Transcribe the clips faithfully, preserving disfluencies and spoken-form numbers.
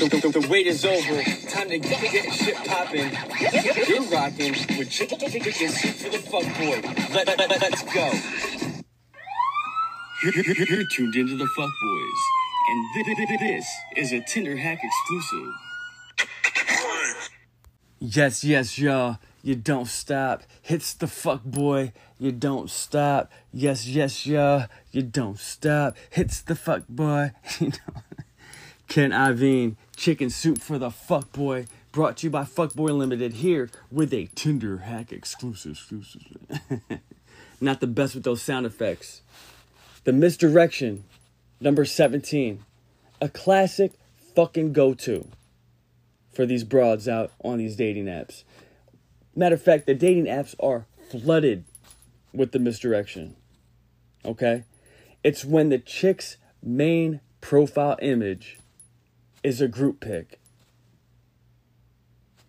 The, the, the wait is over. Time to get, get shit poppin'. You're rockin' with Chicken Soup for the Fuckboy. Let, let, let, let's go. You're, you're, you're tuned into the Fuckboys, and this is a Tinder hack exclusive. Yes, yes, y'all. You don't stop. Hits the Fuckboy. You don't stop. Yes, yes, y'all. You don't stop. Hits the Fuckboy. You know. Ken Iveen, Chicken Soup for the Fuckboy, brought to you by Fuckboy Limited, here with a Tinder hack exclusive. Not the best with those sound effects. The misdirection, number seventeen, a classic fucking go-to for these broads out on these dating apps. Matter of fact, the dating apps are flooded with the misdirection, okay? It's when the chick's main profile image is a group pic.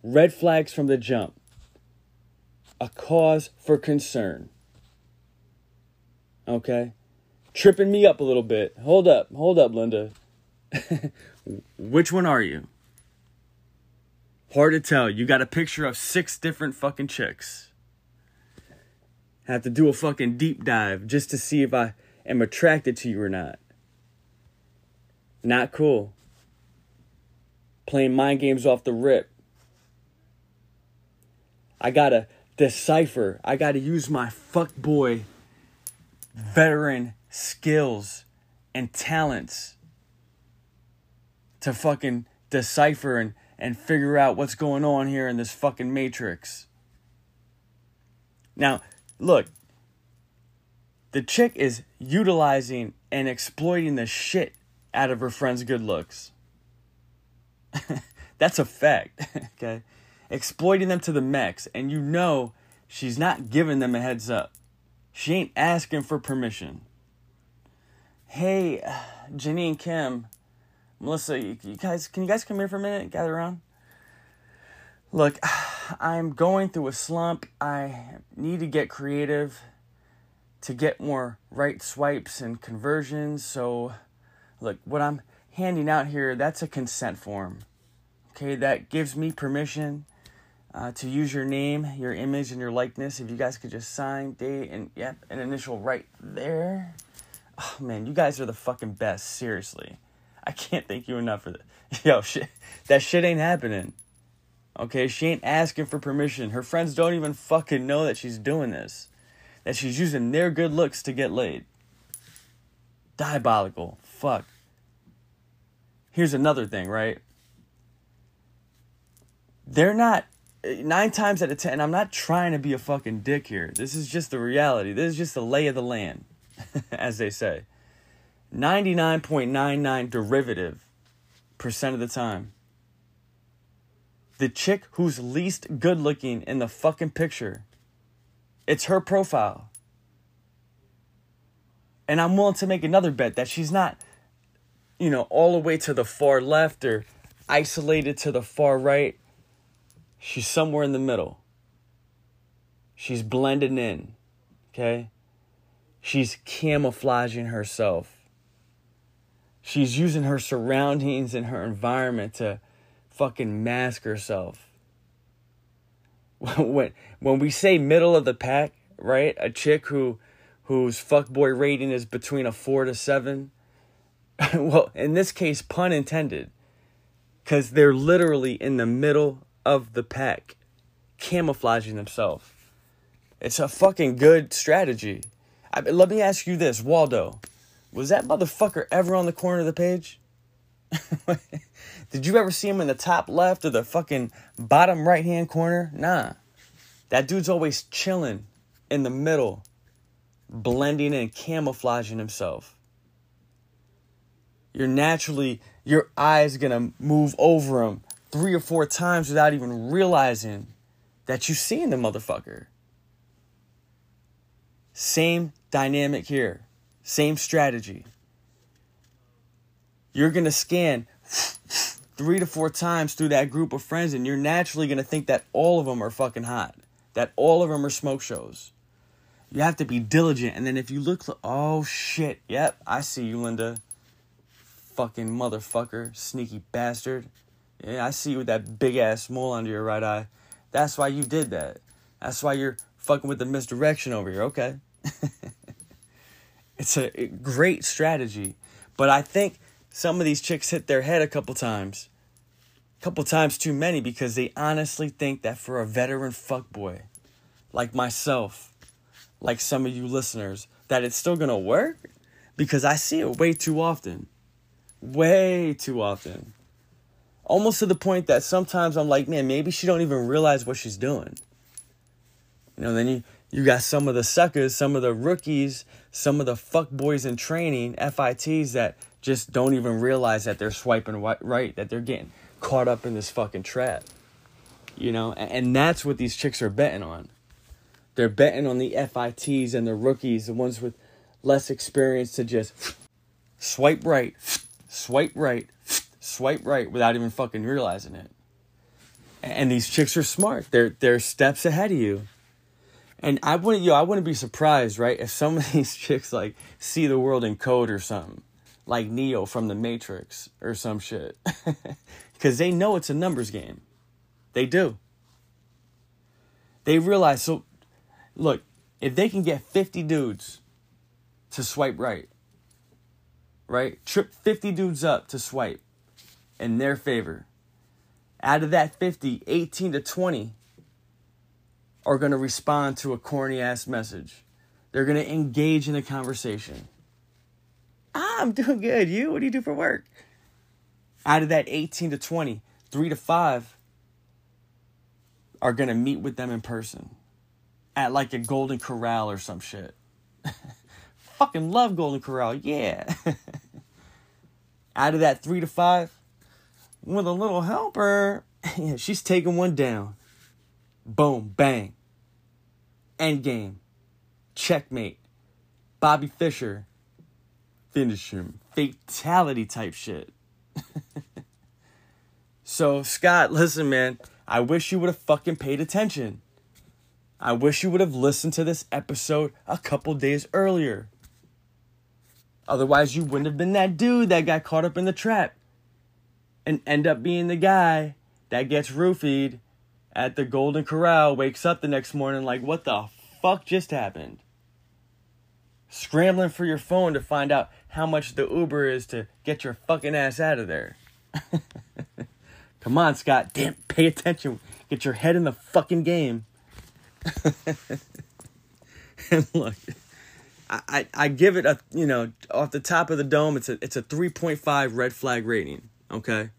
Red flags from the jump. A cause for concern. Okay? Tripping me up a little bit. Hold up. Hold up, Linda. Which one are you? Hard to tell. You got a picture of six different fucking chicks. Have to do a fucking deep dive just to see if I am attracted to you or not. Not cool. Playing mind games off the rip. I gotta decipher. I gotta use my fuckboy veteran skills and talents to fucking decipher and, and figure out what's going on here in this fucking matrix. Now, look. The chick is utilizing and exploiting the shit out of her friend's good looks. That's a fact, okay? Exploiting them to the max, and you know she's not giving them a heads up. She ain't asking for permission. Hey, Jenny and Kim, Melissa, you, you guys, can you guys come here for a minute? Gather around. Look, I'm going through a slump. I need to get creative to get more right swipes and conversions. So, look, what I'm handing out here, that's a consent form. Okay, that gives me permission uh, to use your name, your image, and your likeness. If you guys could just sign, date, and yep, an initial right there. Oh man, you guys are the fucking best. Seriously, I can't thank you enough for this. Yo, shit, that shit ain't happening. Okay, she ain't asking for permission. Her friends don't even fucking know that she's doing this, that she's using their good looks to get laid. Diabolical. Fuck. Here's another thing, right? They're not, nine times out of ten, and I'm not trying to be a fucking dick here. This is just the reality. This is just the lay of the land, as they say. ninety-nine point nine nine derivative percent of the time, the chick who's least good looking in the fucking picture, it's her profile. And I'm willing to make another bet that she's not, you know, all the way to the far left or isolated to the far right. She's somewhere in the middle. She's blending in, okay? She's camouflaging herself. She's using her surroundings and her environment to fucking mask herself. When, when we say middle of the pack, right? A chick who whose fuckboy rating is between a four to seven. Well, in this case, pun intended, because they're literally in the middle of the pack, camouflaging themselves. It's a fucking good strategy. I, let me ask you this, Waldo. Was that motherfucker ever on the corner of the page? Did you ever see him in the top left or the fucking bottom right-hand corner? Nah. That dude's always chilling in the middle, blending in, camouflaging himself. You're naturally, your eye's going to move over him three or four times without even realizing that you're seeing the motherfucker. Same dynamic here. Same strategy. You're going to scan three to four times through that group of friends, and you're naturally going to think that all of them are fucking hot, that all of them are smoke shows. You have to be diligent. And then if you look, oh shit, yep, I see you, Linda. fucking motherfucker, sneaky bastard. Yeah, I see you with that big-ass mole under your right eye. That's why you did that. That's why you're fucking with the misdirection over here. Okay. It's a great strategy. But I think some of these chicks hit their head a couple times. A couple times too many, because they honestly think that for a veteran fuckboy like myself, like some of you listeners, that it's still going to work. Because I see it way too often. Way too often. Almost to the point that sometimes I'm like, man, maybe she don't even realize what she's doing. You know, then you, you got some of the suckers, some of the rookies, some of the fuckboys in training, F I Ts, that just don't even realize that they're swiping right, that they're getting caught up in this fucking trap. You know, and, and that's what these chicks are betting on. They're betting on the F I Ts and the rookies, the ones with less experience, to just swipe right, swipe right, swipe right without even fucking realizing it. And these chicks are smart. They're, they're steps ahead of you. And I wouldn't, yo, I wouldn't be surprised, right, if some of these chicks, like, see the world in code or something. Like Neo from The Matrix or some shit. Because they know it's a numbers game. They do. They realize, so, look, if they can get fifty dudes to swipe right, right? Trip fifty dudes up to swipe in their favor. Out of that fifty, eighteen to twenty... are going to respond to a corny-ass message. They're going to engage in a conversation. Ah, I'm doing good. You? What do you do for work? Out of that eighteen to twenty, three to five are going to meet with them in person. At like a Golden Corral or some shit. Fucking love Golden Corral. Yeah. Out of that three to five, with a little helper, yeah, she's taking one down. Boom, bang, end game, checkmate, Bobby Fischer, finish him, fatality type shit. So, Scott, listen, man, I wish you would have fucking paid attention. I wish you would have listened to this episode a couple days earlier. Otherwise, you wouldn't have been that dude that got caught up in the trap and end up being the guy that gets roofied at the Golden Corral, wakes up the next morning like, what the fuck just happened? Scrambling for your phone to find out how much the Uber is to get your fucking ass out of there. Come on, Scott. Damn, pay attention. Get your head in the fucking game. And look, I, I, I give it a, you know, off the top of the dome, it's a, it's a three point five red flag rating, okay?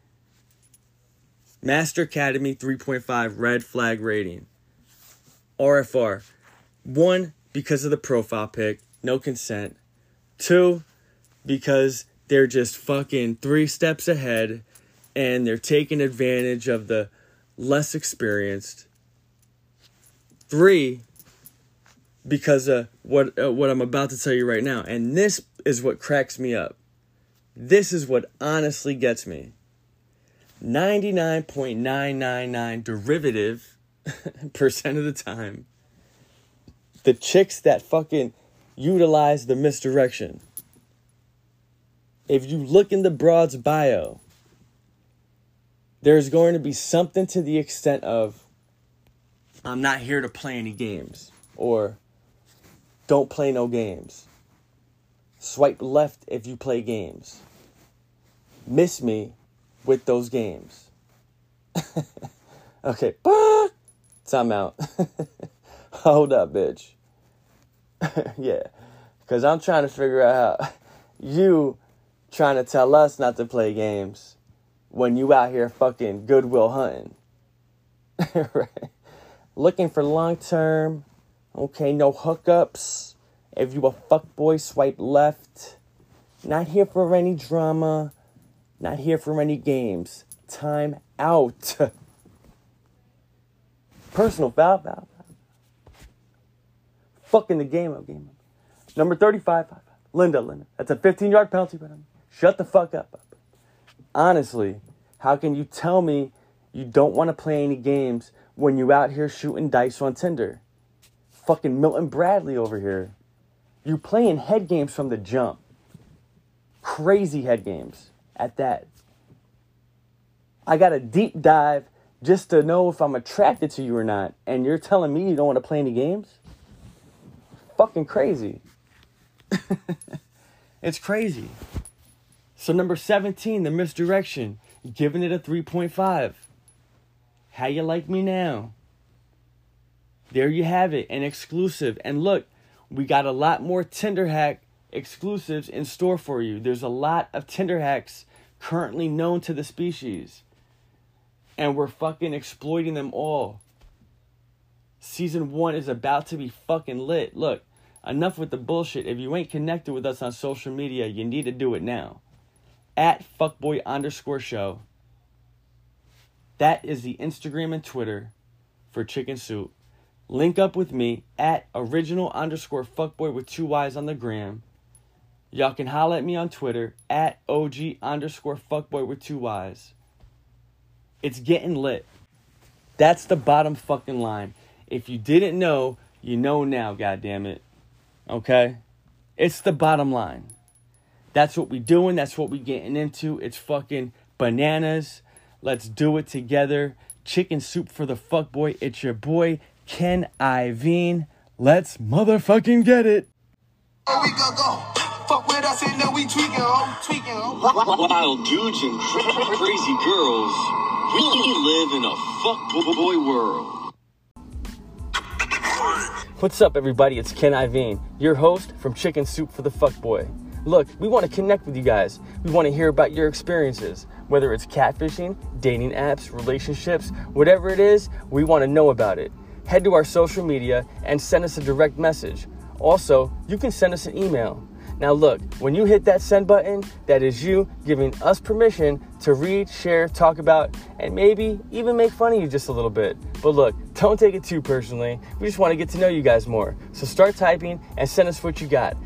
Master Academy three point five red flag rating. R F R. One, because of the profile pic. No consent. Two, because they're just fucking three steps ahead. And they're taking advantage of the less experienced. Three, because of what, uh, what I'm about to tell you right now. And this is what cracks me up. This is what honestly gets me. ninety-nine point nine nine nine derivative percent of the time, the chicks that fucking utilize the misdirection. If you look in the broad's bio, there's going to be something to the extent of, I'm not here to play any games, or don't play no games. Swipe left if you play games. Miss me with those games. Okay. Time out. Hold up, bitch. Yeah. Because I'm trying to figure out how you trying to tell us not to play games when you out here fucking Goodwill hunting. Right? Looking for long term. Okay, no hookups. If you a fuckboy, swipe left. Not here for any drama. Not here for any games. Time out. Personal foul, foul, foul. Fucking the game up, game up. Number thirty-five, Linda, Linda. That's a fifteen-yard penalty. Shut the fuck up. Honestly, how can you tell me you don't want to play any games when you out here shooting dice on Tinder? Fucking Milton Bradley over here. You playing head games from the jump. Crazy head games. at that. I got a deep dive just to know if I'm attracted to you or not. And you're telling me you don't want to play any games? Fucking crazy. It's crazy. So number seventeen, the misdirection. Giving it a three point five. How you like me now? There you have it. An exclusive. And look, we got a lot more Tinder hack exclusives in store for you. There's a lot of Tinder hacks currently known to the species. And we're fucking exploiting them all. Season one is about to be fucking lit. Look, enough with the bullshit. If you ain't connected with us on social media, you need to do it now. At fuckboy underscore show. That is the Instagram and Twitter for Chicken Soup. Link up with me at original underscore fuckboy with two Y's on the gram. Y'all can holler at me on Twitter at O G underscore fuckboy with two Y's. It's getting lit. That's the bottom fucking line. If you didn't know, you know now, goddammit. Okay? It's the bottom line. That's what we doing. That's what we getting into. It's fucking bananas. Let's do it together. Chicken Soup for the Fuckboy. It's your boy, Ken Iveen. Let's motherfucking get it. Oh, we go, go. Fuck with us and then we tweaking, oh, tweaking, oh. Wild dudes and crazy girls. We live in a fuckboy world. What's up, everybody? It's Ken Iveen, your host from Chicken Soup for the Fuckboy. Look, we want to connect with you guys. We want to hear about your experiences, whether it's catfishing, dating apps, relationships, whatever it is, we want to know about it. Head to our social media and send us a direct message. Also, you can send us an email. Now look, when you hit that send button, that is you giving us permission to read, share, talk about, and maybe even make fun of you just a little bit. But look, don't take it too personally. We just want to get to know you guys more. So start typing and send us what you got.